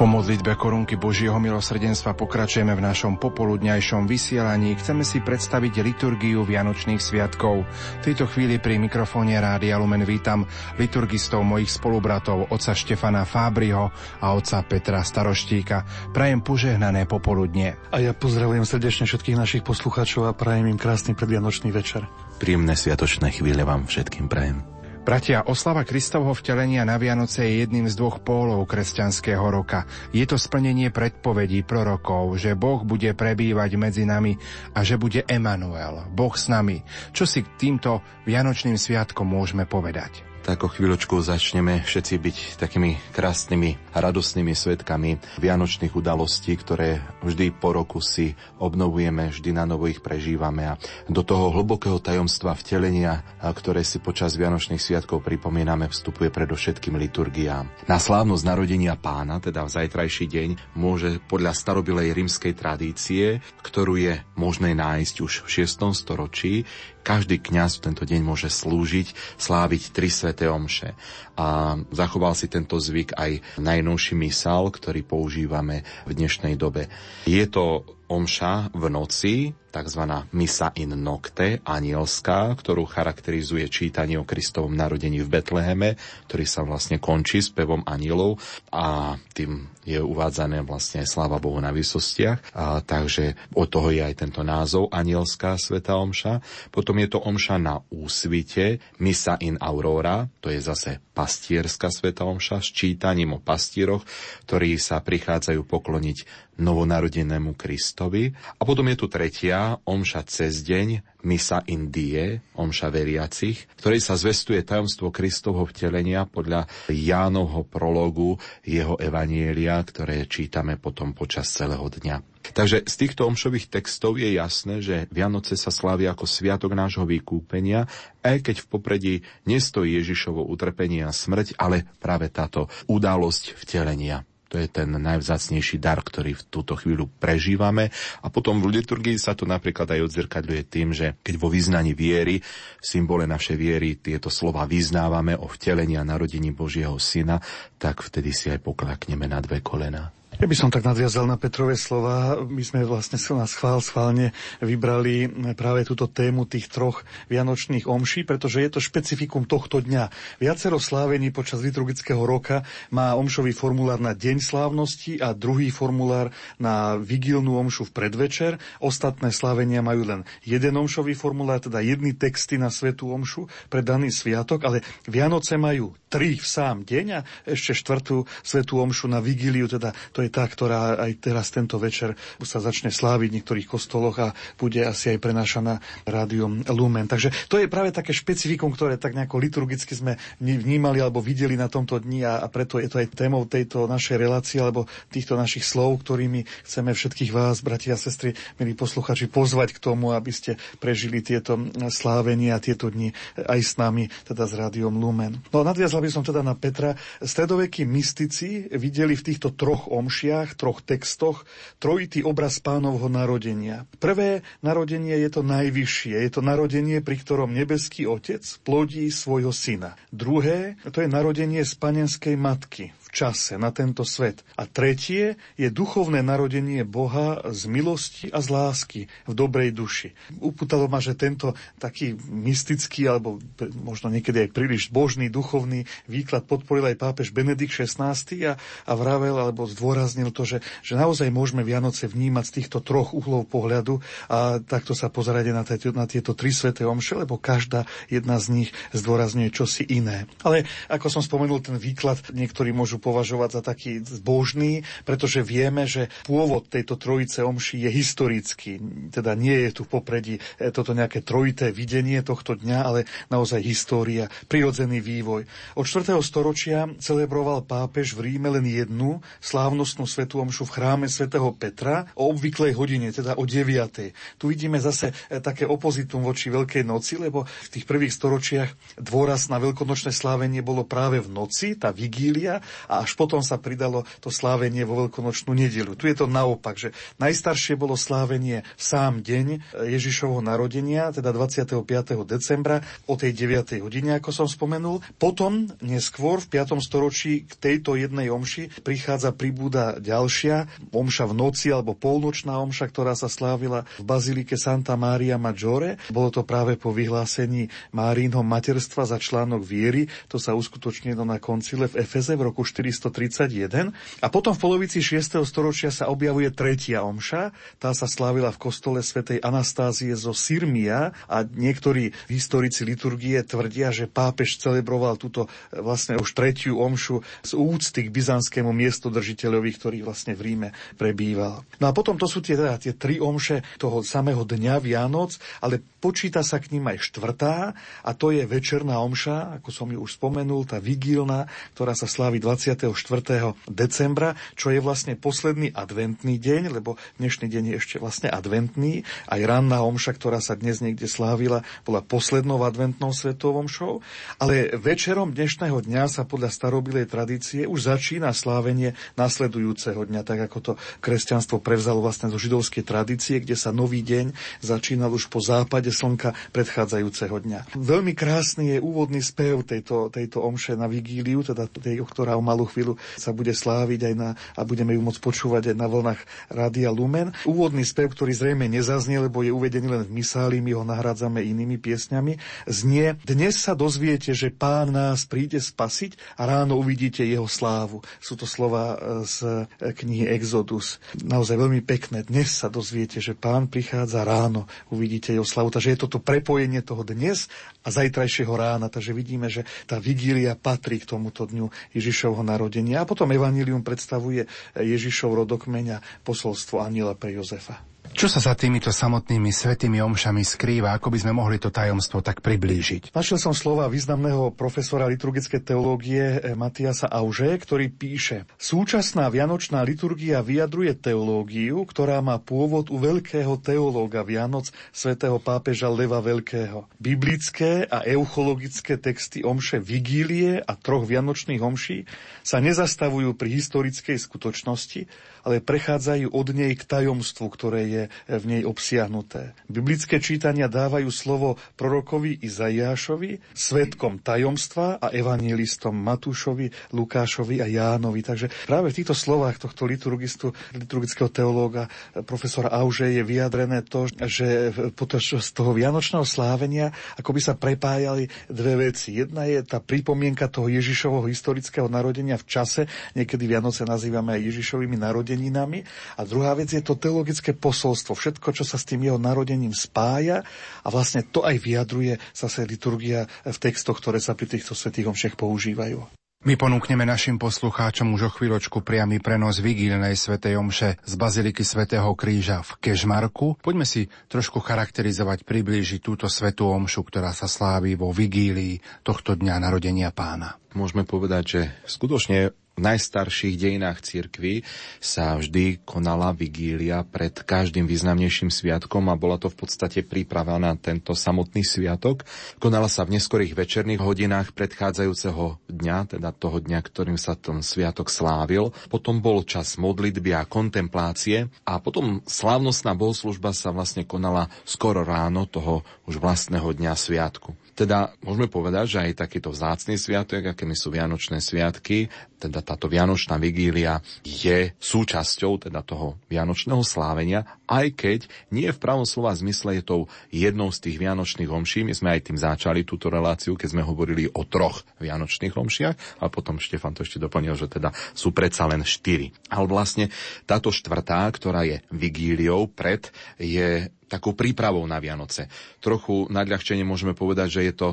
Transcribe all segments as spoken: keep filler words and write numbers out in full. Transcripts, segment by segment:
Po modlitbe korunky Božieho milosrdenstva pokračujeme v našom popoludňajšom vysielaní. Chceme si predstaviť liturgiu Vianočných sviatkov. V tejto chvíli pri mikrofóne Rádia Lumen vítam liturgistov mojich spolubratov, otca Štefana Fábryho a otca Petra Staroštíka. Prajem požehnané popoludnie. A ja pozdravujem srdečne všetkých našich poslucháčov a prajem im krásny predvianočný večer. Príjemné sviatočné chvíle vám všetkým prajem. Bratia, oslava Kristovho vtelenia na Vianoce je jedným z dvoch pólov kresťanského roka. Je to splnenie predpovedí prorokov, že Boh bude prebývať medzi nami a že bude Emanuel, Boh s nami. Čo si k týmto Vianočným sviatkom môžeme povedať? Tak o chvíľočku začneme všetci byť takými krásnymi a radosnými svedkami Vianočných udalostí, ktoré vždy po roku si obnovujeme, vždy na novo ich prežívame. A do toho hlbokého tajomstva vtelenia, ktoré si počas Vianočných sviatkov pripomíname, vstupuje predovšetkým liturgia. Na slávnosť narodenia Pána, teda v zajtrajší deň, môže podľa starobilej rímskej tradície, ktorú je možné nájsť už v šiestom storočí, každý kňaz v tento deň môže slúžiť, sláviť tri sväté omše. A zachoval si tento zvyk aj najnovší misál, ktorý používame v dnešnej dobe. Je to omša v noci, takzvaná missa in nocte, anielská, ktorú charakterizuje čítanie o Kristovom narodení v Betleheme, ktorý sa vlastne končí spevom anielov a tým je uvádzané vlastne aj sláva Bohu na výsostiach. A takže od toho je aj tento názov anielská svätá omša. Potom je to omša na úsvite, missa in aurora, to je zase pastierska svätá omša s čítaním o pastíroch, ktorí sa prichádzajú pokloniť novonarodenému Kristovi. A potom je tu tretia, omša cez deň, missa in die, omša veriacich, ktorej sa zvestuje tajomstvo Kristovho vtelenia podľa Jánovho prologu, jeho evanielia, ktoré čítame potom počas celého dňa. Takže z týchto omšových textov je jasné, že Vianoce sa slávia ako sviatok nášho vykúpenia, aj keď v popredí nestojí Ježišovo utrpenie a smrť, ale práve táto udalosť vtelenia. To je ten najvzácnejší dar, ktorý v túto chvíľu prežívame. A potom v liturgii sa to napríklad aj odzrkadľuje tým, že keď vo vyznaní viery, v symbole našej viery, tieto slova vyznávame o vtelení a narodení Božieho Syna, tak vtedy si aj pokľakneme na dve kolená. Ja by som tak nadviazal na Petrové slova. My sme vlastne na schvál schválne vybrali práve túto tému tých troch vianočných omší, pretože je to špecifikum tohto dňa. Viacero slávení počas liturgického roka má omšový formulár na deň slávnosti a druhý formulár na vigílnu omšu v predvečer. Ostatné slávenia majú len jeden omšový formulár, teda jedny texty na svätú omšu pre daný sviatok, ale Vianoce majú tri v sám deň a ešte štvrtú svätú omšu na vigíliu, teda to je tá, ktorá aj teraz tento večer sa začne sláviť v niektorých kostoloch a bude asi aj prenášaná rádiom Lumen. Takže to je práve také špecifikum, ktoré tak nejako liturgicky sme vnímali alebo videli na tomto dni a preto je to aj témou tejto našej relácie alebo týchto našich slov, ktorými chceme všetkých vás, bratia a sestry, milí posluchači, pozvať k tomu, aby ste prežili tieto slávenia, tieto dni aj s nami, teda s rádiom Lumen. No nadviazal by som teda na Petra. Stredovekí mystici videli v týchto troch omšiach, troch textoch, trojitý obraz Pánovho narodenia. Prvé narodenie je to najvyššie, je to narodenie, pri ktorom nebeský Otec plodí svojho Syna. Druhé, to je narodenie z panenskej matky v čase na tento svet. A tretie je duchovné narodenie Boha z milosti a z lásky v dobrej duši. Upútalo ma, že tento taký mystický, alebo možno niekedy aj príliš božný, duchovný výklad podporil aj pápež Benedikt šestnásty a, a vravel, alebo zdôraznil to, že, že naozaj môžeme Vianoce vnímať z týchto troch uhlov pohľadu a takto sa pozerať na, na tieto tri sväté omše, lebo každá jedna z nich zdôrazňuje čosi iné. Ale ako som spomenul, ten výklad niektorí môžu považovať za taký zbožný, pretože vieme, že pôvod tejto trojice omši je historický. Teda nie je tu v popredí toto nejaké trojité videnie tohto dňa, ale naozaj história, prirodzený vývoj. Od štvrtého storočia celebroval pápež v Ríme len jednu slávnostnú svätú omšu v chráme svätého Petra o obvyklej hodine, teda o deviatej. Tu vidíme zase také opozitum voči Veľkej noci, lebo v tých prvých storočiach dôraz na veľkonočné slávenie bolo práve v noci, tá vigília, a až potom sa pridalo to slávenie vo veľkonočnú nedeľu. Tu je to naopak, že najstaršie bolo slávenie v sám deň Ježišovho narodenia, teda dvadsiateho piateho decembra o tej deviatej hodine, ako som spomenul. Potom neskôr v piatom storočí k tejto jednej omši prichádza, pribúda ďalšia omša v noci alebo polnočná omša, ktorá sa slávila v Bazilike Santa Maria Maggiore. Bolo to práve po vyhlásení Márínho materstva za článok viery. To sa uskutočnilo na koncile v Efeze v roku štyristo tridsaťjeden. A potom v polovici šiesteho storočia sa objavuje tretia omša. Tá sa slávila v kostole svätej Anastázie zo Sirmia a niektorí historici liturgie tvrdia, že pápež celebroval túto vlastne už tretiu omšu z úcty k byzantskému miestodržiteľovi, ktorý vlastne v Ríme prebýval. No a potom to sú tie, teda, tie tri omše toho samého dňa Vianoc, ale počíta sa k ním aj štvrtá a to je večerná omša, ako som ju už spomenul, tá vigílna, ktorá sa slávi dvadsiateho štvrtého decembra, čo je vlastne posledný adventný deň, lebo dnešný deň je ešte vlastne adventný. Aj ranná omša, ktorá sa dnes niekde slávila, bola poslednou adventnou svetovou omšou. Ale večerom dnešného dňa sa podľa starobilej tradície už začína slávenie nasledujúceho dňa, tak ako to kresťanstvo prevzalo vlastne zo židovskej tradície, kde sa nový deň začínal už po západe slnka predchádzajúceho dňa. Veľmi krásny je úvodný spev tejto, tejto omše na vigíliu, teda tej, ktorá o malú chvíľu sa bude sláviť aj na, a budeme ju môcť počúvať aj na vlnách Rádia Lumen. Úvodný spev, ktorý zrejme nezaznie, lebo je uvedený len v misáli, my ho nahrádzame inými piesňami, znie: Dnes sa dozviete, že Pán nás príde spasiť a ráno uvidíte jeho slávu. Sú to slova z knihy Exodus. Naozaj veľmi pekné. Dnes sa dozviete, že Pán prichádza ráno, uvidíte jeho slávu. Takže je toto prepojenie toho dnes a zajtrajšieho rána. Takže vidíme, že tá vigília patrí k tomuto dňu Ježišovho narodenia. A potom evanjelium predstavuje Ježišov rodokmeň, posolstvo anjela pre Jozefa. Čo sa za týmito samotnými svätými omšami skrýva? Ako by sme mohli to tajomstvo tak priblížiť? Našiel som slova významného profesora liturgickej teológie Matthiasa Augé, ktorý píše: Súčasná vianočná liturgia vyjadruje teológiu, ktorá má pôvod u veľkého teológa Vianoc, svätého pápeža Leva Veľkého. Biblické a euchologické texty omše vigílie a troch vianočných omší sa nezastavujú pri historickej skutočnosti, ale prechádzajú od nej k tajomstvu, ktoré je v nej obsiahnuté. Biblické čítania dávajú slovo prorokovi Izaiášovi, svedkom tajomstva a evanjelistom Matúšovi, Lukášovi a Jánovi. Takže práve v týchto slovách tohto liturgistu, liturgického teológa profesora Auže je vyjadrené to, že z toho vianočného slávenia ako by sa prepájali dve veci. Jedna je tá pripomienka toho Ježišovho historického narodenia v čase, niekedy Vianoce nazývame aj Ježišovými narodeninami, a druhá vec je to teologické posolstvo, všetko, čo sa s tým jeho narodením spája, a vlastne to aj vyjadruje zase liturgia v textoch, ktoré sa pri týchto svätých omšiach používajú. My ponúkneme našim poslucháčom už o chvíľočku priamy prenos vigílnej svätej omše z Baziliky Svetého Kríža v Kežmarku. Poďme si trošku charakterizovať, priblížiť túto svätú omšu, ktorá sa slávi vo vigílii tohto dňa narodenia Pána. Môžeme povedať, že skutočne v najstarších dejinách cirkvi sa vždy konala vigília pred každým významnejším sviatkom a bola to v podstate príprava na tento samotný sviatok. Konala sa v neskorých večerných hodinách predchádzajúceho dňa, teda toho dňa, ktorým sa ten sviatok slávil. Potom bol čas modlitby a kontemplácie a potom slávnostná bohoslužba sa vlastne konala skoro ráno toho už vlastného dňa sviatku. Teda môžeme povedať, že aj takýto vzácny sviatok, akými sú vianočné sviatky, teda táto vianočná vigília je súčasťou teda toho vianočného slávenia, aj keď nie v pravom slova zmysle je tou jednou z tých vianočných omší. My sme aj tým začali túto reláciu, keď sme hovorili o troch vianočných omšiach, a potom Štefan to ešte doplnil, že teda sú predsa len štyri. Ale vlastne táto štvrtá, ktorá je vigíliou pred, je takou prípravou na Vianoce. Trochu nadľahčenie môžeme povedať, že je to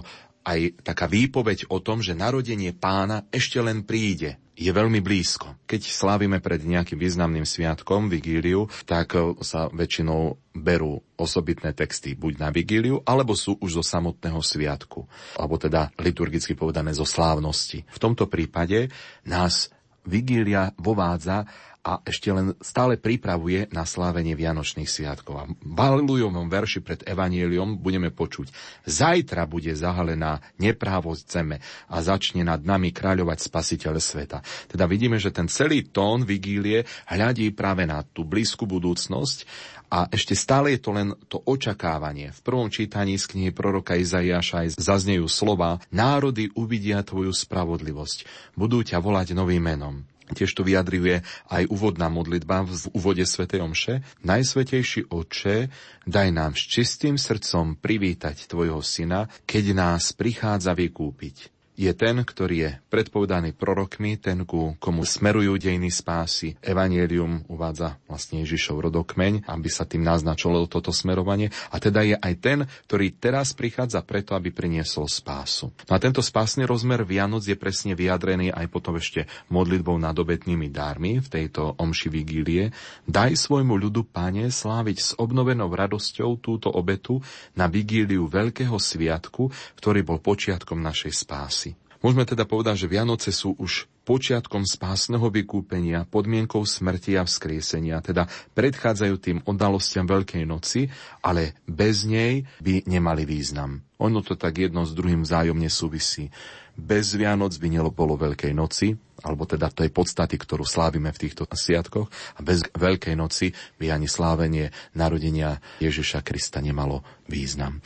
aj taká výpoveď o tom, že narodenie Pána ešte len príde. Je veľmi blízko. Keď slávime pred nejakým významným sviatkom vigíliu, tak sa väčšinou berú osobitné texty buď na vigíliu, alebo sú už zo samotného sviatku. Alebo teda liturgicky povedané zo slávnosti. V tomto prípade nás vigília vovádza a ešte len stále pripravuje na slávenie Vianočných sviatkov. A v Hallelujovom verši pred Evanieliom budeme počuť: zajtra bude zahalená neprávosť zeme a začne nad nami kráľovať Spasiteľ sveta. Teda vidíme, že ten celý tón vigílie hľadí práve na tú blízku budúcnosť a ešte stále je to len to očakávanie. V prvom čítaní z knihy proroka Izaiáša zaznejú slova: národy uvidia tvoju spravodlivosť, budú ťa volať novým menom. Tiež to vyjadruje aj úvodná modlitba v úvode svätej omše. Najsvätejší Otče, daj nám s čistým srdcom privítať tvojho syna, keď nás prichádza vykúpiť. Je ten, ktorý je predpovedaný prorokmi, ten, ku komu smerujú dejiny spásy. Evangelium uvádza vlastne Ježišov rodokmeň, aby sa tým naznačilo toto smerovanie. A teda je aj ten, ktorý teraz prichádza preto, aby priniesol spásu. No a tento spásny rozmer Vianoc je presne vyjadrený aj potom ešte modlitbou nad obetnými dármi v tejto omši vigílie. Daj svojmu ľudu, Pane, sláviť s obnovenou radosťou túto obetu na vigíliu veľkého sviatku, ktorý bol počiatkom našej spásy. Môžeme teda povedať, že Vianoce sú už počiatkom spásneho vykúpenia, podmienkou smrti a vzkriesenia, teda predchádzajú tým udalostiam Veľkej noci, ale bez nej by nemali význam. Ono to tak jedno s druhým vzájomne súvisí. Bez Vianoc by nebolo Veľkej noci, alebo teda tej podstaty, ktorú slávime v týchto sviatkoch, a bez Veľkej noci by ani slávenie narodenia Ježiša Krista nemalo význam.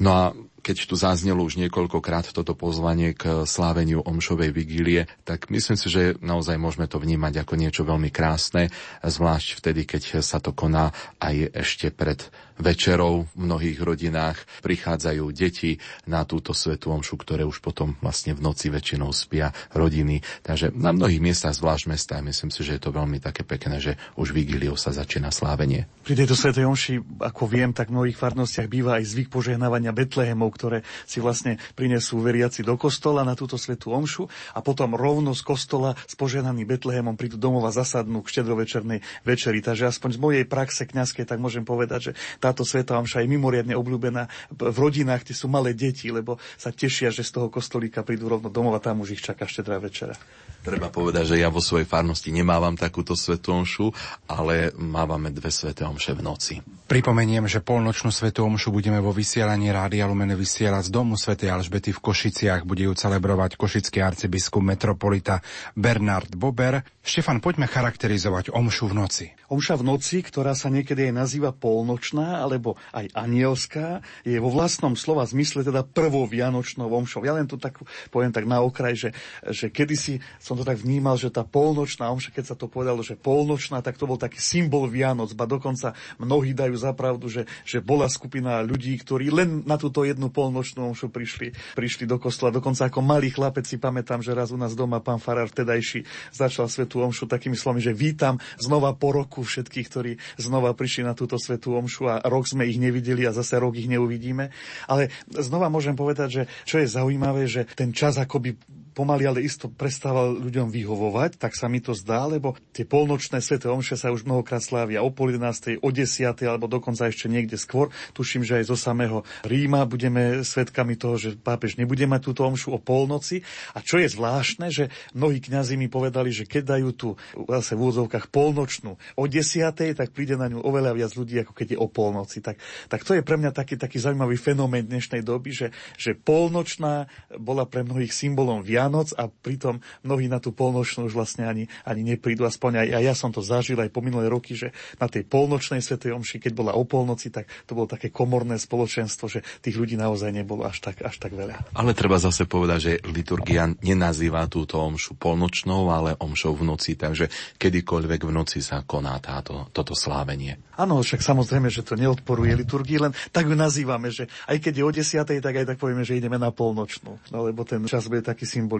No a keď tu zaznelo už niekoľkokrát toto pozvanie k sláveniu omšovej vigílie, tak my Myslím si, že naozaj môžeme to vnímať ako niečo veľmi krásne, zvlášť vtedy, keď sa to koná aj ešte pred večerou. V mnohých rodinách prichádzajú deti na túto svätú omšu, ktoré už potom vlastne v noci väčšinou spia rodiny. Takže na mnohých miestach, zvlášť mesta, myslím si, že je to veľmi také pekné, že už vigíliou sa začína slávenie. Pri tejto svätej omši, ako viem, tak v mnohých farnostiach býva aj zvyk požehnávania Betlehemov, ktoré si vlastne prinesú veriaci do kostola na túto svätú omšu a potom rovno kostola s požehnaný Betlehemom prídu domov a zasadnú k štedrovečernej večeri. Takže aspoň z mojej praxe kňazskej tak môžem povedať, že táto svätá omša je mimoriadne obľúbená v rodinách, kde sú malé deti, lebo sa tešia, že z toho kostolíka prídu rovno domov a tam už ich čaká štedrá večera. Treba povedať, že ja vo svojej farnosti nemávam takúto svätú omšu, ale máme dve sväté omše v noci. Pripomeniem, že polnočnú svätú omšu budeme vo vysielaní Rádia Lumen vysielať z domu svätej Alžbety v Košiciach. Bude ju celebrovať košický arcibiskup metropolita Bernard Bober. Štefan, poďme charakterizovať omšu v noci. Omša v noci, ktorá sa niekedy aj nazýva polnočná alebo aj anielská, je vo vlastnom slova zmysle teda prvou vianočnou omšou. Ja len tu tak poviem tak na okraj, že, že kedysi som to tak vnímal, že tá polnočná omša, keď sa to povedalo, že polnočná, tak to bol taký symbol Vianoc. Ba dokonca mnohí dajú za pravdu, že, že bola skupina ľudí, ktorí len na túto jednu polnočnú omšu prišli, prišli do kostola. Dokonca ako malý chlapec si pamätám, že raz u nás doma pán farár vtedajší začal svätú omšu takými slovami, že vítam znova po roku všetkých, ktorí znova prišli na túto svätú omšu a rok sme ich nevideli a zase rok ich neuvidíme. Ale znova môžem povedať, že čo je zaujímavé, že ten čas akoby pomaly, ale isto prestával ľuďom vyhovovať, tak sa mi to zdá, lebo tie polnočné sväté omše sa už mnohokrát slávia o pol jedenástej, o desiatej, alebo dokonca ešte niekde skôr. Tuším, že aj zo samého Ríma budeme svedkami toho, že pápež nebude mať túto omšu o polnoci. A čo je zvláštne, že mnohí kňazi mi povedali, že keď dajú tu zase v úvodzovkách polnočnú o desiatej, tak príde na ňu oveľa viac ľudí, ako keď je o polnoci. Tak, tak to je pre mňa taký, taký zaujímavý fenomén dnešnej doby, že, že polnočná bola pre mnohých symbolom Vianoc noc a pritom mnohí na tú polnočnú už vlastne ani, ani neprídu. Aspoň aj a ja som to zažil aj po minulé roky, že na tej polnočnej svätej omši, keď bola o polnoci, tak to bolo také komorné spoločenstvo, že tých ľudí naozaj nebolo až tak, až tak veľa. Ale treba zase povedať, že liturgia nenazýva túto omšu polnočnou, ale omšou v noci, takže kedykoľvek v noci sa koná táto, toto slávenie. Áno, však samozrejme, že to neodporuje liturgii, len tak ju nazývame, že aj keď je o desiatej, tak aj tak povieme, že ideme na polnočnú, no, lebo ten čas bude taký symbol.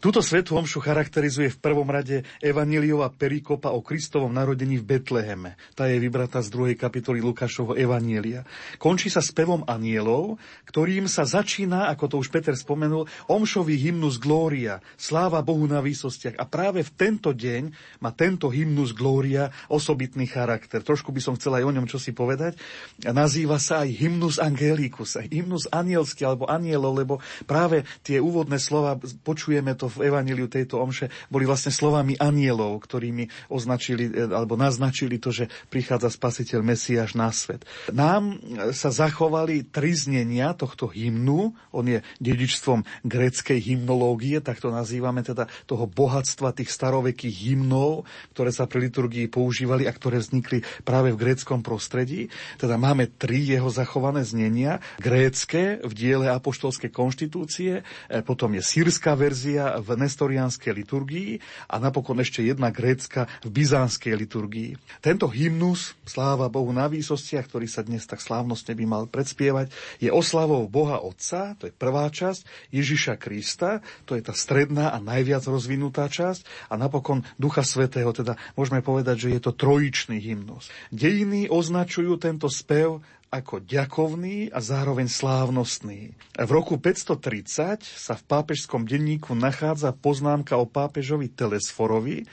Túto svätú omšu charakterizuje v prvom rade evanjeliová perikopa o Kristovom narodení v Betleheme. Tá je vybratá z druhej kapitoly Lukášovho evanjelia. Končí sa spevom anielov, ktorým sa začína, ako to už Peter spomenul, omšový hymnus Gloria, sláva Bohu na výsostiach. A práve v tento deň má tento hymnus Gloria osobitný charakter. Trošku by som chcel aj o ňom čosi povedať. Nazýva sa aj hymnus Angelicus, aj hymnus anielský alebo anielov, lebo práve tie úvodné slova počujeme to v evanjeliu tejto omše, boli vlastne slovami anjelov, ktorými označili alebo naznačili to, že prichádza spasiteľ Mesiáš na svet. Nám sa zachovali tri znenia tohto hymnu, on je dedičstvom gréckej hymnológie, tak to nazývame teda toho bohatstva tých starovekých hymnov, ktoré sa pri liturgii používali a ktoré vznikli práve v gréckom prostredí. Teda máme tri jeho zachované znenia, grécké v diele apoštolskej konštitúcie, potom je sýrska verzia v nestorianskej liturgii a napokon ešte jedna grécka v byzantskej liturgii. Tento hymnus, sláva Bohu na výsostiach, ktorý sa dnes tak slávnostne by mal predspievať, je oslavou Boha Otca, to je prvá časť, Ježiša Krista, to je tá stredná a najviac rozvinutá časť a napokon Ducha Svätého, teda môžeme povedať, že je to trojičný hymnus. Dejiny označujú tento spev ako ďakovný a zároveň slávnostný. V roku päťstotridsať sa v pápežskom denníku nachádza poznámka o pápežovi Telesforovi,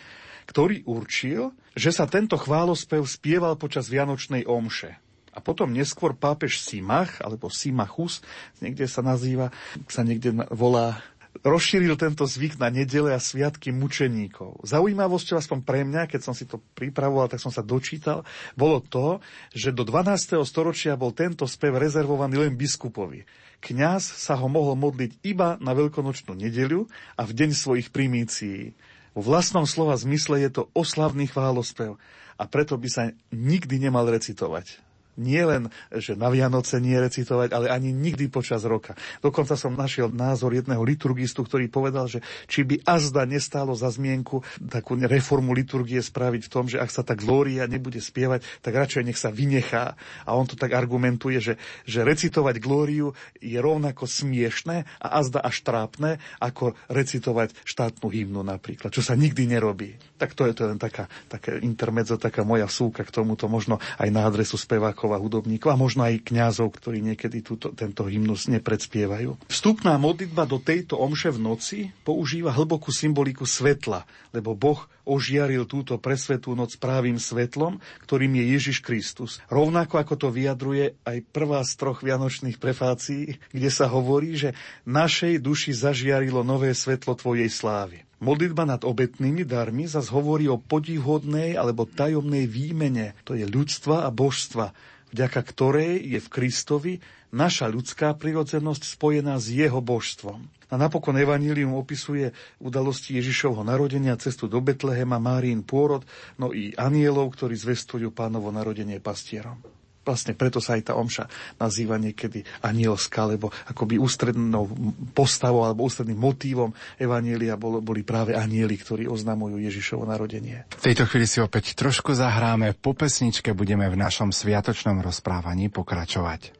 ktorý určil, že sa tento chválospev spieval počas vianočnej omše. A potom neskôr pápež Simach, alebo Simachus, niekde sa nazýva, sa niekde volá, rozšíril tento zvyk na nedele a sviatky mučeníkov. Zaujímavosťou aspoň pre mňa, keď som si to pripravoval, tak som sa dočítal, bolo to, že do dvanásteho storočia bol tento spev rezervovaný len biskupovi. Kňaz sa ho mohol modliť iba na veľkonočnú nedeľu a v deň svojich primícií. Vo vlastnom slova zmysle je to oslavný chválospev a preto by sa nikdy nemal recitovať. Nie len, že na Vianoce nie recitovať, ale ani nikdy počas roka. Dokonca som našiel názor jedného liturgistu, ktorý povedal, že či by azda nestálo za zmienku takú reformu liturgie spraviť v tom, že ak sa tá glória nebude spievať, tak radšej nech sa vynechá. A on to tak argumentuje, že, že recitovať glóriu je rovnako smiešné a azda až trápne, ako recitovať štátnu hymnu napríklad, čo sa nikdy nerobí. Tak to je to len taká, taká intermezzo, taká moja súka k tomuto, možno aj na adresu spevákov a hudobníkov a možno aj kňazov, ktorí niekedy túto, tento hymnus nepredspievajú. Vstupná modlitba do tejto omše v noci používa hlbokú symboliku svetla, lebo Boh ožiaril túto presvetú noc právým svetlom, ktorým je Ježiš Kristus. Rovnako ako to vyjadruje aj prvá z troch vianočných prefácií, kde sa hovorí, že našej duši zažiarilo nové svetlo tvojej slávy. Modlitba nad obetnými darmi zas hovorí o podihodnej alebo tajomnej výmene, to je ľudstva a božstva, vďaka ktorej je v Kristovi naša ľudská prirodzenosť spojená s jeho božstvom. A napokon evanjelium opisuje udalosti Ježišovho narodenia, cestu do Betlehema, Máriin pôrod, no i anjelov, ktorí zvestujú Pánovo narodenie pastierom. Vlastne preto sa aj tá omša nazýva niekedy anielská, lebo akoby ústrednou postavou alebo ústredným motívom evanjelia boli práve anjeli, ktorí oznamujú Ježišovo narodenie. V tejto chvíli si opäť trošku zahráme, po pesničke budeme v našom sviatočnom rozprávaní pokračovať.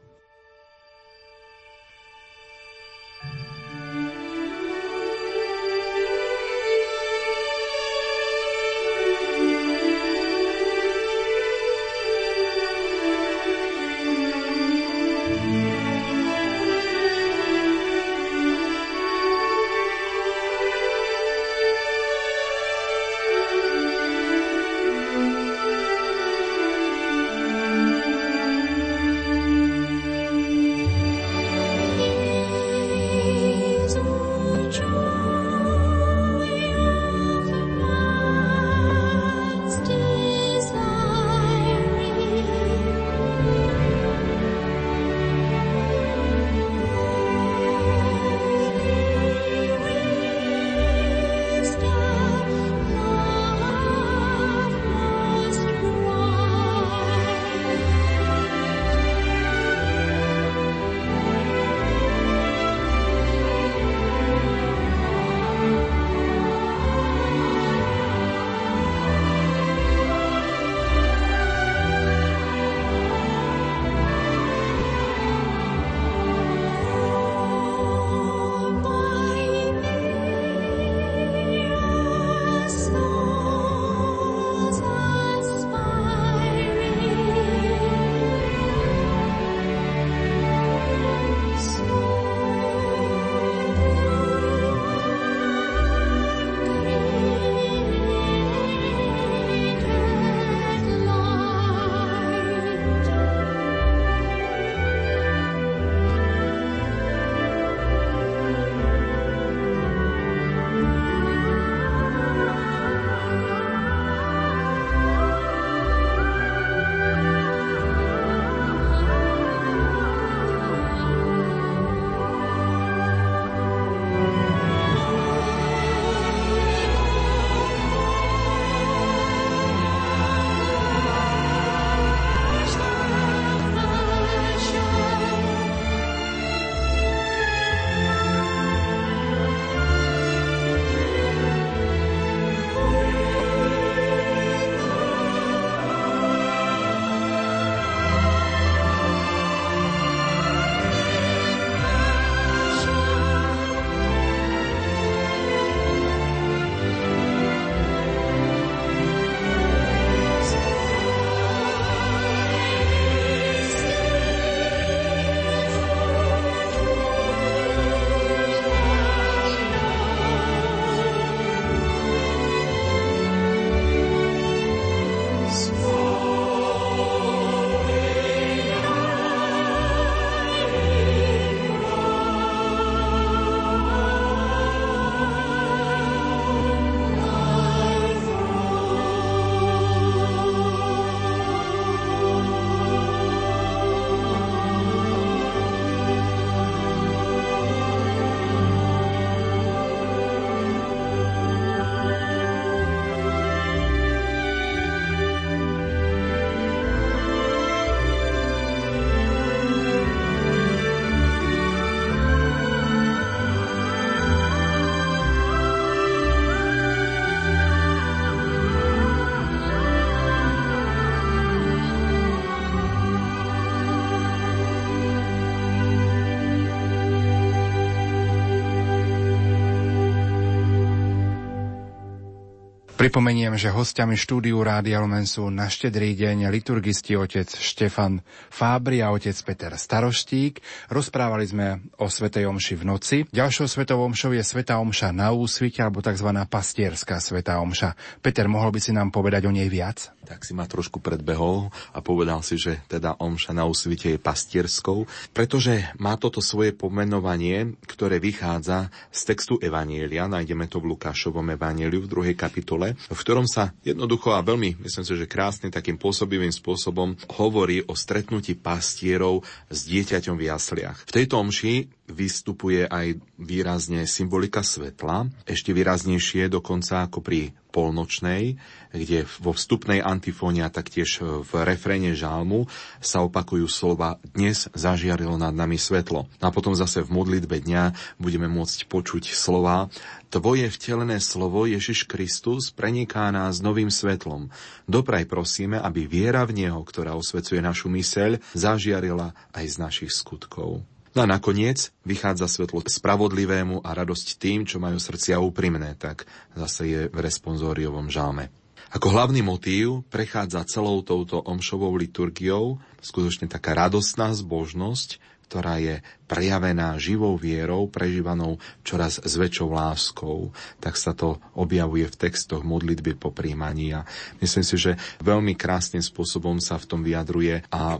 Pripomeniem, že hosťami štúdiu Rádia Lumen sú na Štedrý deň liturgisti otec Štefan Fábry a otec Peter Staroštík. Rozprávali sme o svätej omši v noci. Ďalšou svätou omšou je svätá omša na úsvite, alebo tzv. Pastierská svätá omša. Peter, mohol by si nám povedať o nej viac? Tak si ma trošku predbehol a povedal si, že teda omša na úsvite je pastierskou, pretože má toto svoje pomenovanie, ktoré vychádza z textu Evanielia. Nájdeme to v Lukášovom Evanieliu v druhej kapitole, v ktorom sa jednoducho a veľmi, myslím si, že krásnym takým pôsobivým spôsobom hovorí o stretnutí pastierov s dieťaťom v jasliach. V tejto omši vystupuje aj výrazne symbolika svetla, ešte výraznejšie dokonca ako pri polnočnej, kde vo vstupnej antifóne a taktiež v refréne žalmu sa opakujú slova dnes zažiarilo nad nami svetlo. A potom zase v modlitbe dňa budeme môcť počuť slova Tvoje vtelené slovo Ježiš Kristus preniká nás novým svetlom. Dopraj prosíme, aby viera v Neho, ktorá osvecuje našu myseľ, zažiarila aj z našich skutkov. No a nakoniec vychádza svetlo spravodlivému a radosť tým, čo majú srdcia úprimné, tak zase je v responzóriovom žalme. Ako hlavný motív prechádza celou touto omšovou liturgiou skutočne taká radostná zbožnosť, ktorá je prejavená živou vierou, prežívanou čoraz s väčšou láskou. Tak sa to objavuje v textoch modlitby po príjmaní. A myslím si, že veľmi krásnym spôsobom sa v tom vyjadruje a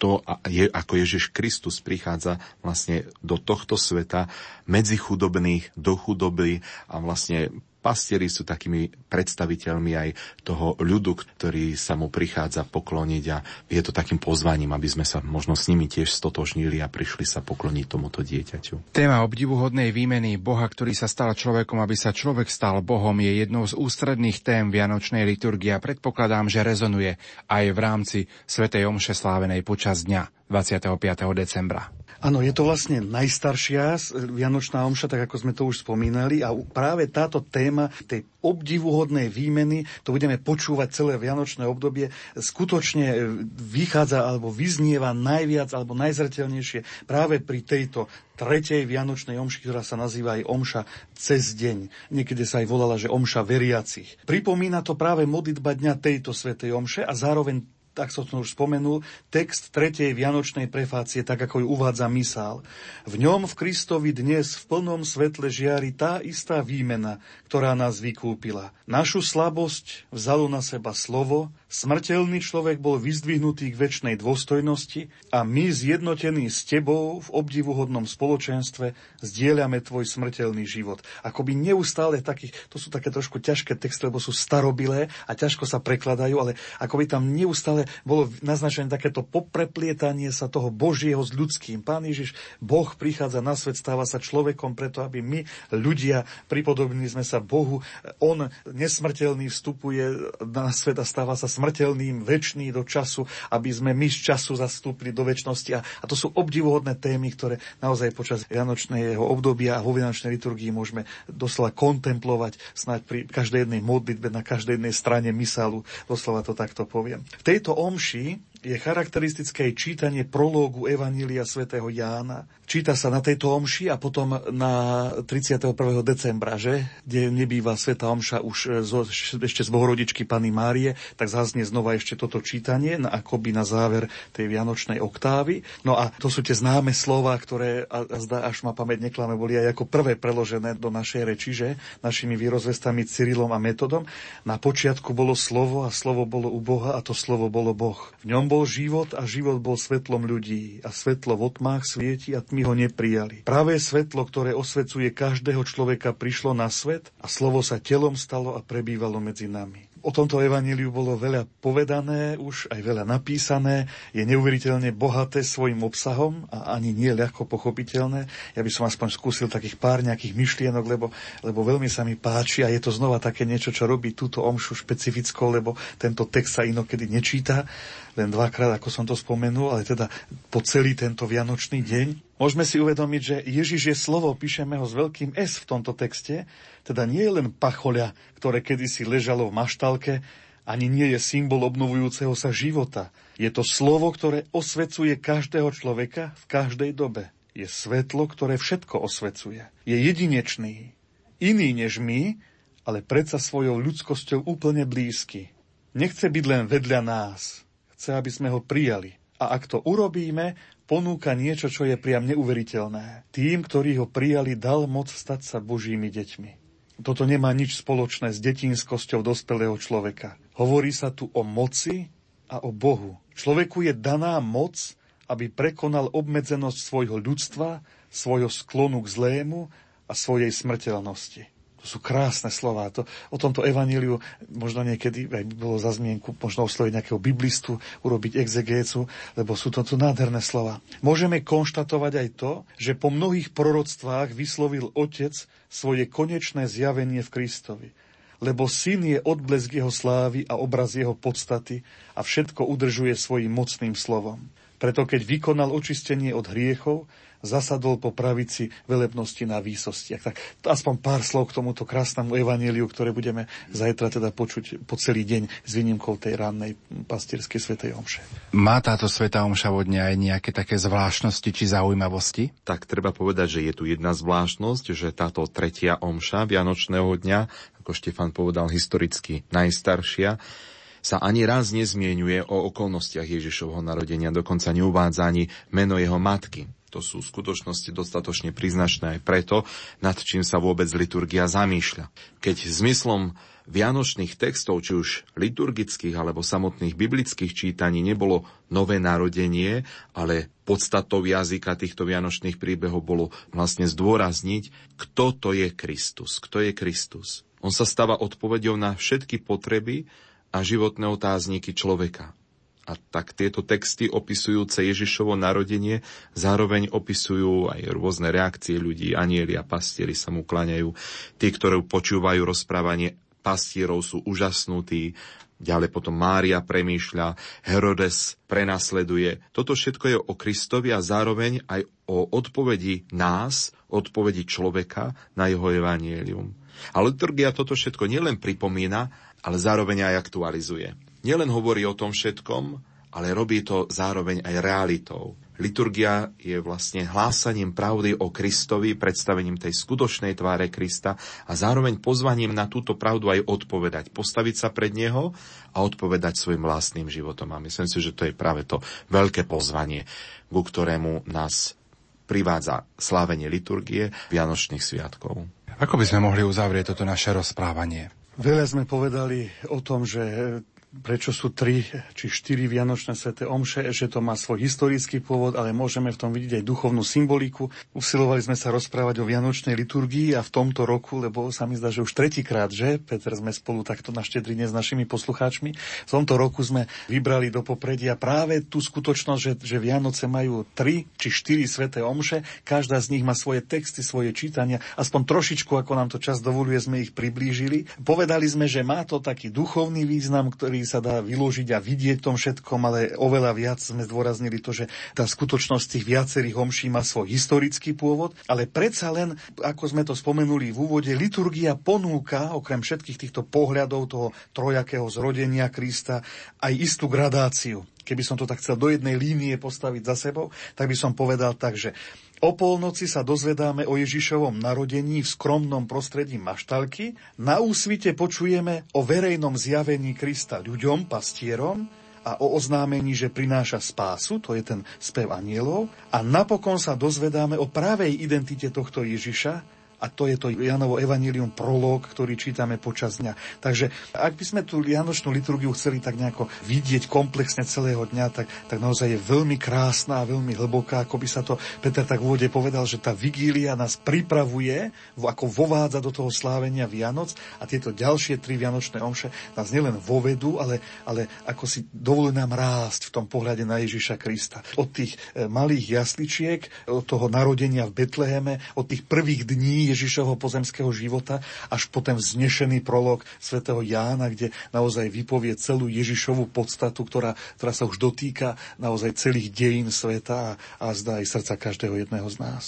to, ako Ježiš Kristus prichádza vlastne do tohto sveta medzi chudobných, do chudoby a vlastne pastieri sú takými predstaviteľmi aj toho ľudu, ktorý sa mu prichádza pokloniť a je to takým pozvaním, aby sme sa možno s nimi tiež stotožnili a prišli sa pokloniť tomuto dieťaťu. Téma obdivuhodnej výmeny Boha, ktorý sa stal človekom, aby sa človek stal Bohom, je jednou z ústredných tém vianočnej liturgie a predpokladám, že rezonuje aj v rámci svätej omše slávenej počas dňa dvadsiateho piateho decembra. Áno, je to vlastne najstaršia vianočná omša, tak ako sme to už spomínali, a práve táto téma tej obdivuhodnej výmeny, to budeme počúvať celé vianočné obdobie, skutočne vychádza alebo vyznieva najviac alebo najzreteľnejšie práve pri tejto tretej vianočnej omši, ktorá sa nazýva aj omša cez deň. Niekedy sa aj volala, že omša veriacich. Pripomína to práve modlitba dňa tejto svätej omše a zároveň, tak som to už spomenul, text tretej vianočnej prefácie, tak ako ju uvádza misál. V ňom v Kristovi dnes v plnom svetle žiari tá istá výmena, ktorá nás vykúpila. Našu slabosť vzalo na seba slovo, smrteľný človek bol vyzdvihnutý k večnej dôstojnosti a my, zjednotení s tebou v obdivuhodnom spoločenstve, zdieľame tvoj smrteľný život. Akoby neustále takých, to sú také trošku ťažké texty, lebo sú starobilé a ťažko sa prekladajú, ale akoby tam neustále bolo naznačené takéto popreplietanie sa toho Božieho s ľudským. Pán Ježiš, Boh prichádza na svet, stáva sa človekom preto, aby my, ľudia, pripodobnili sme sa Bohu. On, nesmrteľný, vstupuje na svet a stáva sa smrteľným, večný do času, aby sme my z času zastúpili do večnosti. A, a to sú obdivuhodné témy, ktoré naozaj počas vianočného obdobia a vo vianočnej liturgii môžeme doslova kontemplovať, snáď pri každej jednej modlitbe, na každej jednej strane misálu, doslova to takto poviem. V tejto omši je charakteristické čítanie prológu Evanília svätého Jána. Číta sa na tejto omši a potom na tridsiateho prvého decembra, že? Kde nebýva svätá omša už zo, ešte z Bohorodičky Panny Márie, tak zaznie znova ešte toto čítanie, akoby na záver tej vianočnej oktávy. No a to sú tie známe slova, ktoré, a, a zdá, až ma pamäť neklame, boli aj ako prvé preložené do našej reči, že? Našimi vírozvestami Cyrilom a Metódom. Na počiatku bolo slovo a slovo bolo u Boha a to slovo bolo Boh. V ňom bol bol život a život bol svetlom ľudí a svetlo v otmách svieti a tmy ho neprijali. Pravé svetlo, ktoré osvecuje každého človeka, prišlo na svet a slovo sa telom stalo a prebývalo medzi nami. O tomto evaníliu bolo veľa povedané, už aj veľa napísané, je neuveriteľne bohaté svojim obsahom a ani nie ľahko pochopiteľné. Ja by som aspoň skúsil takých pár nejakých myšlienok, lebo, lebo veľmi sa mi páči a je to znova také niečo, čo robí túto omšu špecifickou, lebo tento text sa inokedy nečíta, len dvakrát, ako som to spomenul, ale teda po celý tento vianočný deň. Môžeme si uvedomiť, že Ježiš je slovo, píšeme ho s veľkým S v tomto texte, teda nie je len pachoľa, ktoré kedysi ležalo v maštalke, ani nie je symbol obnovujúceho sa života. Je to slovo, ktoré osvecuje každého človeka v každej dobe. Je svetlo, ktoré všetko osvecuje. Je jedinečný, iný než my ale predsa svojou ľudskosťou úplne blízky. Nechce byť len vedľa nás. Chce, aby sme ho prijali. A ak to urobíme, ponúka niečo, čo je priam neuveriteľné. Tým, ktorí ho prijali, dal moc stať sa Božími deťmi. Toto nemá nič spoločné s detinskosťou dospelého človeka. Hovorí sa tu o moci a o Bohu. Človeku je daná moc, aby prekonal obmedzenosť svojho ľudstva, svojho sklonu k zlému a svojej smrteľnosti. To sú krásne slová. To, o tomto evaníliu možno niekedy aj bolo za zmienku, možno osloviť nejakého biblistu, urobiť exegécu, lebo sú to tu nádherné slova. Môžeme konštatovať aj to, že po mnohých proroctvách vyslovil Otec svoje konečné zjavenie v Kristovi. Lebo Syn je odblesk jeho slávy a obraz jeho podstaty a všetko udržuje svojím mocným slovom. Preto keď vykonal očistenie od hriechov, zasadol po pravici velebnosti na výsostiach. Tak aspoň pár slov k tomuto krásnemu evaníliu, ktoré budeme zajtra teda počuť po celý deň s výnimkou tej rannej pastierskej svätej omše. Má táto svätá omša vodne aj nejaké také zvláštnosti či zaujímavosti? Tak treba povedať, že je tu jedna zvláštnosť, že táto tretia omša vianočného dňa, ako Štefan povedal, historicky najstaršia, sa ani raz nezmieňuje o okolnostiach Ježišovho narodenia, dokonca neuvádza ani meno jeho matky. To sú skutočnosti dostatočne príznačné aj preto, nad čím sa vôbec liturgia zamýšľa. Keď zmyslom vianočných textov, či už liturgických alebo samotných biblických čítaní nebolo nové narodenie, ale podstatou jazyka týchto vianočných príbehov bolo vlastne zdôrazniť, kto to je Kristus, kto je Kristus. On sa stáva odpoveďou na všetky potreby a životné otázniky človeka. A tak tieto texty opisujúce Ježišovo narodenie zároveň opisujú aj rôzne reakcie ľudí. Anjeli a pastieri sa mu kláňajú. Tí, ktorí počúvajú rozprávanie pastierov, sú úžasnutí. Ďalej potom Mária premýšľa, Herodes prenasleduje. Toto všetko je o Kristovi a zároveň aj o odpovedi nás, odpovedi človeka na jeho evanjelium. A liturgia toto všetko nielen pripomína, ale zároveň aj aktualizuje. Nielen hovorí o tom všetkom, ale robí to zároveň aj realitou. Liturgia je vlastne hlásaním pravdy o Kristovi, predstavením tej skutočnej tváre Krista a zároveň pozvaním na túto pravdu aj odpovedať, postaviť sa pred neho a odpovedať svojim vlastným životom. A myslím si, že to je práve to veľké pozvanie, ku ktorému nás privádza slávenie liturgie vianočných sviatkov. Ako by sme mohli uzavrieť toto naše rozprávanie? Veľa sme povedali o tom, že prečo sú tri či štyri vianočné sväté omše, že to má svoj historický pôvod, ale môžeme v tom vidieť aj duchovnú symboliku. Usilovali sme sa rozprávať o vianočnej liturgii a v tomto roku, lebo sa mi zdá, že už tretíkrát, že, Peter, sme spolu takto na Štedrý deň s našimi poslucháčmi. V tomto roku sme vybrali do popredia práve tú skutočnosť, že, že Vianoce majú tri či štyri sväté omše, každá z nich má svoje texty, svoje čítania, aspoň trošičku, ako nám to čas dovoluje, sme ich priblížili. Povedali sme, že má to taký duchovný význam, ktorý sa dá vyložiť a vidieť tom všetkom, ale oveľa viac sme zdôraznili to, že tá skutočnosť tých viacerých omší má svoj historický pôvod, ale predsa len, ako sme to spomenuli v úvode, liturgia ponúka, okrem všetkých týchto pohľadov toho trojakého zrodenia Krista, aj istú gradáciu. Keby som to tak chcel do jednej línie postaviť za sebou, tak by som povedal tak, že o polnoci sa dozvedáme o Ježišovom narodení v skromnom prostredí maštalky, na úsvite počujeme o verejnom zjavení Krista ľuďom, pastierom a o oznámení, že prináša spásu, to je ten spev anjelov, a napokon sa dozvedáme o pravej identite tohto Ježiša, a to je to Jánovo evanjelium prológ, ktorý čítame počas dňa. Takže ak by sme tú vianočnú liturgiu chceli tak nejako vidieť komplexne celého dňa, tak, tak naozaj je veľmi krásna a veľmi hlboká, ako by sa to Peter tak v úvode povedal, že tá vigília nás pripravuje, ako vovádza do toho slávenia Vianoc, a tieto ďalšie tri vianočné omše nás nielen vovedú, ale, ale ako si dovolí nám rásť v tom pohľade na Ježiša Krista. Od tých malých jasličiek, od toho narodenia v Betleheme, od tých prvých dní Ježišovho pozemského života až po ten vznešený prolog svätého Jána, kde naozaj vypovie celú Ježišovu podstatu, ktorá, ktorá sa už dotýka naozaj celých dejín sveta a, a zdá aj srdca každého jedného z nás.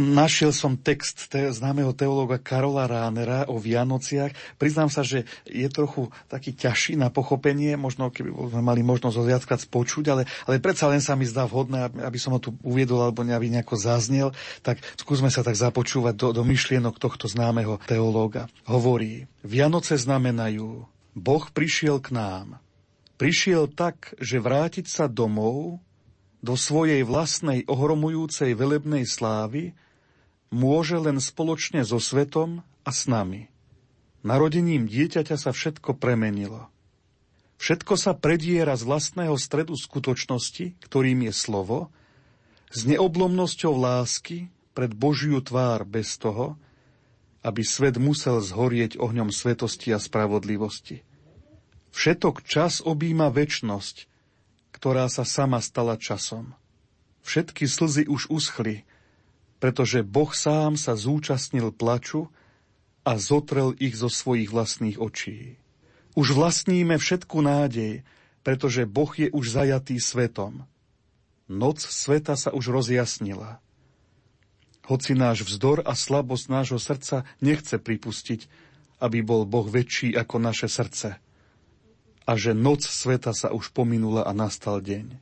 Našiel som text te, známeho teológa Karola Rahnera o Vianociach. Priznám sa, že je trochu taký ťažší na pochopenie, možno keby mali možnosť ho viackrát spočuť, ale, ale predsa len sa mi zdá vhodné, aby som ho tu uviedol alebo aby nejako zaznel, tak skúsme sa tak započúvať do, do myšlienok tohto známeho teológa. Hovorí, Vianoce znamenajú, Boh prišiel k nám. Prišiel tak, že vrátiť sa domov do svojej vlastnej ohromujúcej velebnej slávy môže len spoločne so svetom a s nami. Narodením dieťaťa sa všetko premenilo. Všetko sa prediera z vlastného stredu skutočnosti, ktorým je slovo, s neoblomnosťou lásky pred Božiu tvár bez toho, aby svet musel zhorieť ohňom svetosti a spravodlivosti. Všetok čas objíma večnosť, ktorá sa sama stala časom. Všetky slzy už uschli, pretože Boh sám sa zúčastnil plaču a zotrel ich zo svojich vlastných očí. Už vlastníme všetku nádej, pretože Boh je už zajatý svetom. Noc sveta sa už rozjasnila. Hoci náš vzdor a slabosť nášho srdca nechce pripustiť, aby bol Boh väčší ako naše srdce. A že noc sveta sa už pominula a nastal deň.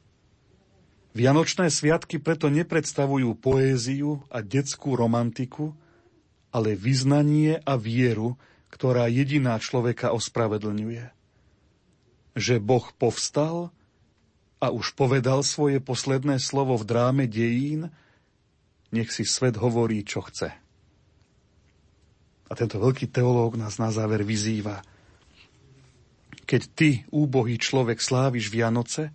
Vianočné sviatky preto nepredstavujú poéziu a detskú romantiku, ale vyznanie a vieru, ktorá jediná človeka ospravedlňuje. Že Boh povstal a už povedal svoje posledné slovo v dráme dejín, nech si svet hovorí, čo chce. A tento veľký teológ nás na záver vyzýva, keď ty, úbohý človek, sláviš Vianoce,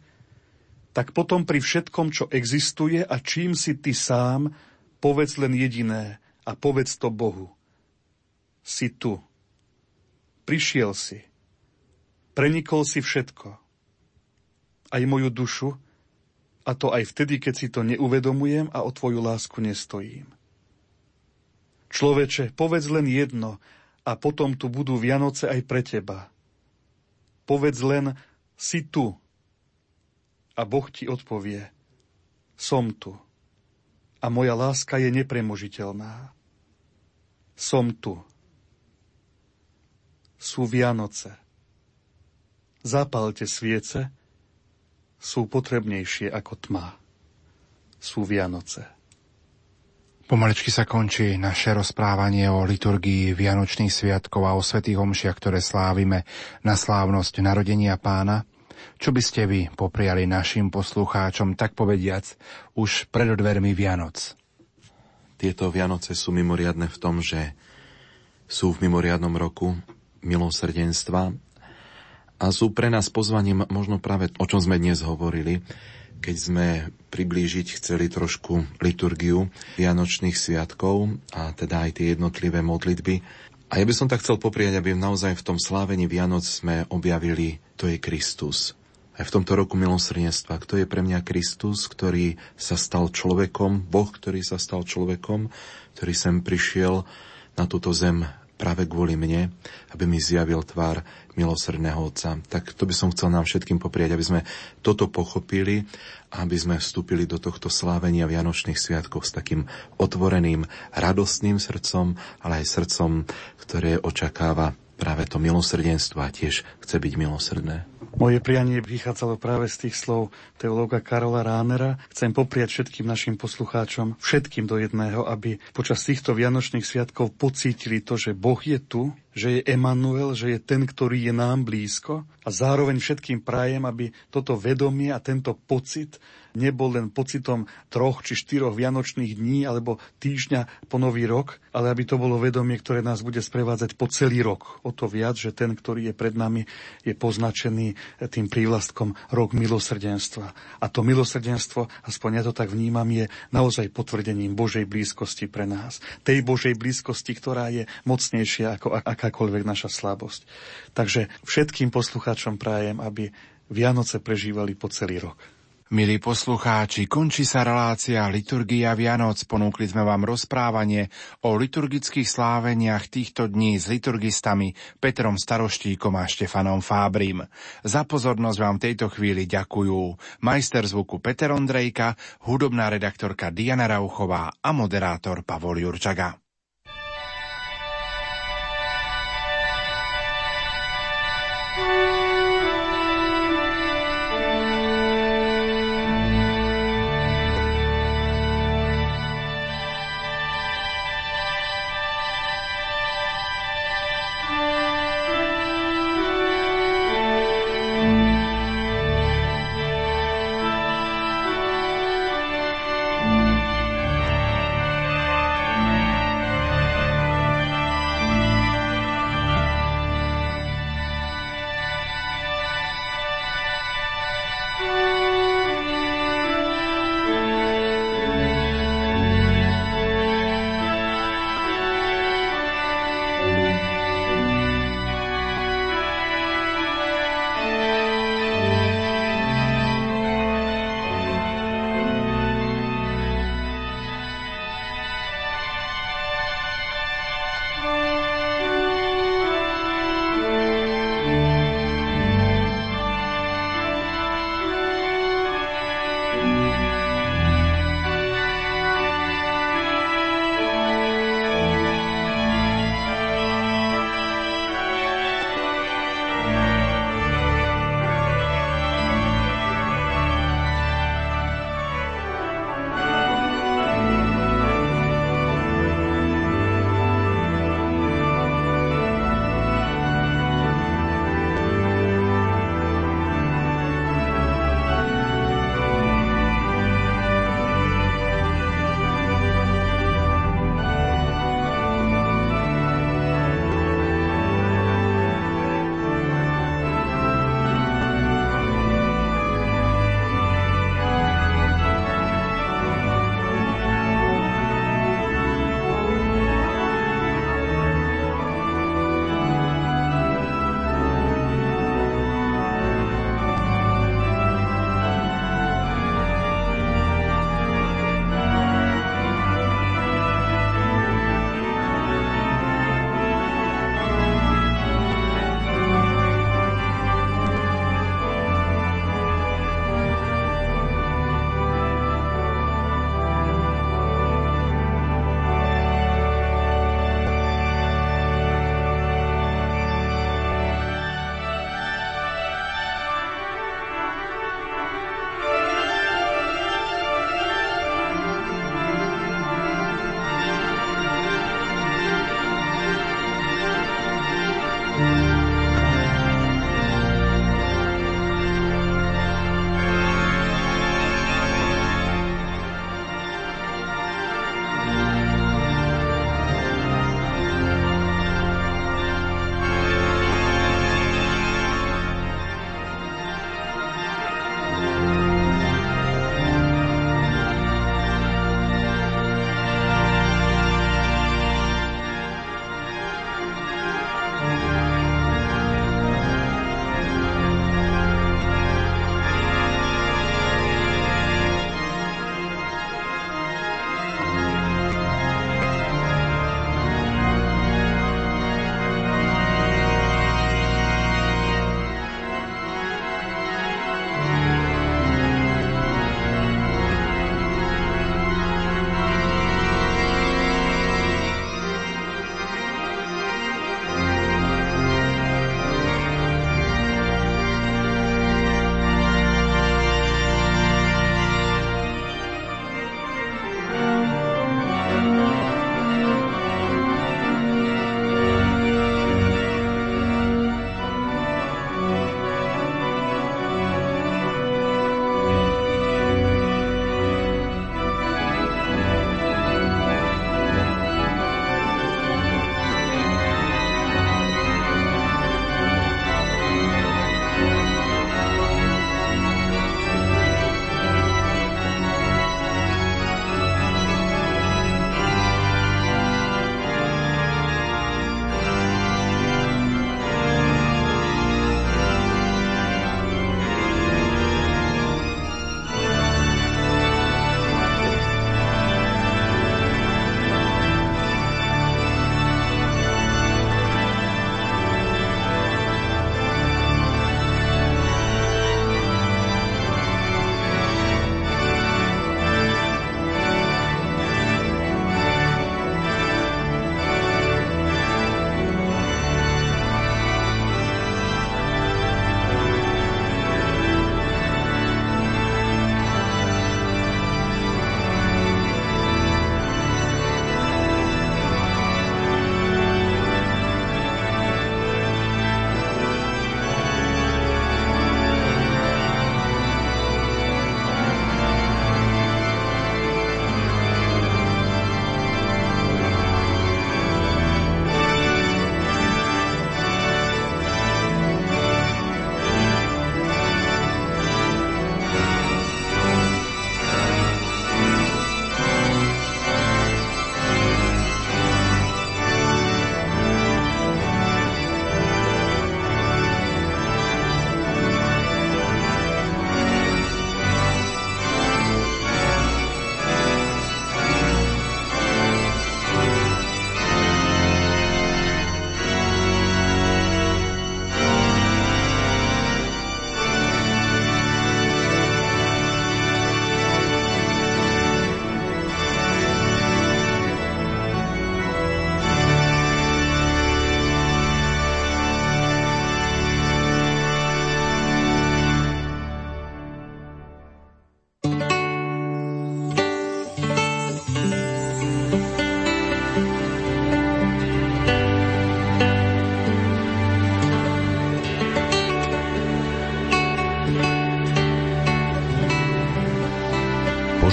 tak potom pri všetkom, čo existuje a čím si ty sám, povedz len jediné a povedz to Bohu. Si tu. Prišiel si. Prenikol si všetko. Aj moju dušu, a to aj vtedy, keď si to neuvedomujem a o tvoju lásku nestojím. Človeče, povedz len jedno a potom tu budú Vianoce aj pre teba. Povedz len, si tu. A Boh ti odpovie, som tu. A moja láska je nepremožiteľná. Som tu. Sú Vianoce. Zapálte sviece, sú potrebnejšie ako tma. Sú Vianoce. Pomaličky sa končí naše rozprávanie o liturgii Vianočných sviatkov a o svätých omšiach, ktoré slávime na slávnosť narodenia Pána. Čo by ste vy popriali našim poslucháčom, tak povediac, už pred dvermi Vianoc? Tieto Vianoce sú mimoriadne v tom, že sú v mimoriadnom roku milosrdenstva a sú pre nás pozvaním možno práve, o čom sme dnes hovorili, keď sme priblížiť chceli trošku liturgiu Vianočných sviatkov a teda aj tie jednotlivé modlitby. A ja by som tak chcel popriať, aby naozaj v tom slávení Vianoc sme objavili, to je Kristus. Aj v tomto roku milosrdenstva, kto je pre mňa Kristus, ktorý sa stal človekom, Boh, ktorý sa stal človekom, ktorý sem prišiel na túto zem práve kvôli mne, aby mi zjavil tvár milosrdného Otca. Tak to by som chcel nám všetkým popriať, aby sme toto pochopili, aby sme vstúpili do tohto slávenia Vianočných sviatkov s takým otvoreným, radostným srdcom, ale aj srdcom, ktoré očakáva práve to milosrdenstvo a tiež chce byť milosrdné. Moje prianie vychádzalo práve z tých slov teológa Karola Rahnera. Chcem popriať všetkým našim poslucháčom, všetkým do jedného, aby počas týchto Vianočných sviatkov pocítili to, že Boh je tu, že je Emanuel, že je ten, ktorý je nám blízko a zároveň všetkým prajem, aby toto vedomie a tento pocit nebol len pocitom troch či štyroch vianočných dní alebo týždňa po nový rok, ale aby to bolo vedomie, ktoré nás bude sprevádzať po celý rok. O to viac, že ten, ktorý je pred nami, je poznačený tým prívlastkom rok milosrdenstva. A to milosrdenstvo, aspoň ja to tak vnímam, je naozaj potvrdením Božej blízkosti pre nás. Tej Božej blízkosti, ktorá je mocnejšia ako ak akákoľvek naša slabosť. Takže všetkým poslucháčom prajem, aby Vianoce prežívali po celý rok. Milí poslucháči, končí sa relácia Liturgia Vianoc. Ponúkli sme vám rozprávanie o liturgických sláveniach týchto dní s liturgistami Petrom Staroštíkom a Štefanom Fábrym. Za pozornosť vám v tejto chvíli ďakujú majster zvuku Peter Ondrejka, hudobná redaktorka Diana Rauchová a moderátor Pavol Jurčaga.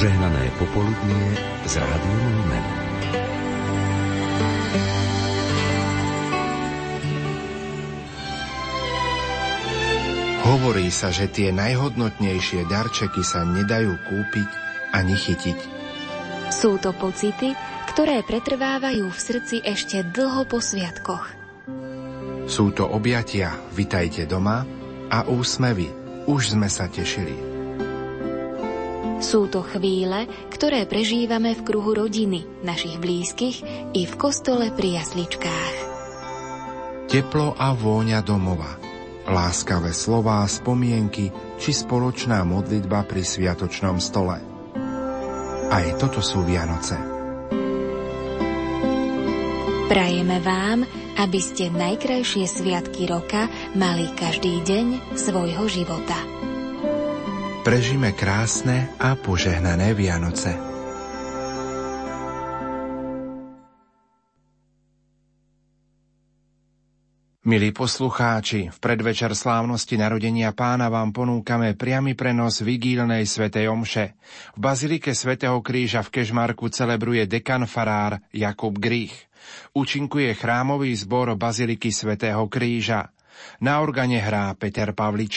Požehnané popoludnie z Rádia Lumen. Hovorí sa, že tie najhodnotnejšie darčeky sa nedajú kúpiť ani chytiť. Sú to pocity, ktoré pretrvávajú v srdci ešte dlho po sviatkoch. Sú to objatia, vitajte doma, a úsmevy, už sme sa tešili. Sú to chvíle, ktoré prežívame v kruhu rodiny, našich blízkych i v kostole pri jasličkách. Teplo a vôňa domova, láskavé slová, spomienky či spoločná modlitba pri sviatočnom stole. Aj toto sú Vianoce. Prajeme vám, aby ste najkrajšie sviatky roka mali každý deň svojho života. Prežime krásne a požehnané Vianoce. Milí poslucháči, v predvečer slávnosti narodenia Pána vám ponúkame priamy prenos vigílnej svätej omše. V Bazilike Svetého Kríža v Kežmarku celebruje dekan farár Jakub Grých. Účinkuje chrámový zbor Baziliky Svetého Kríža. Na organe hrá Peter Pavličko.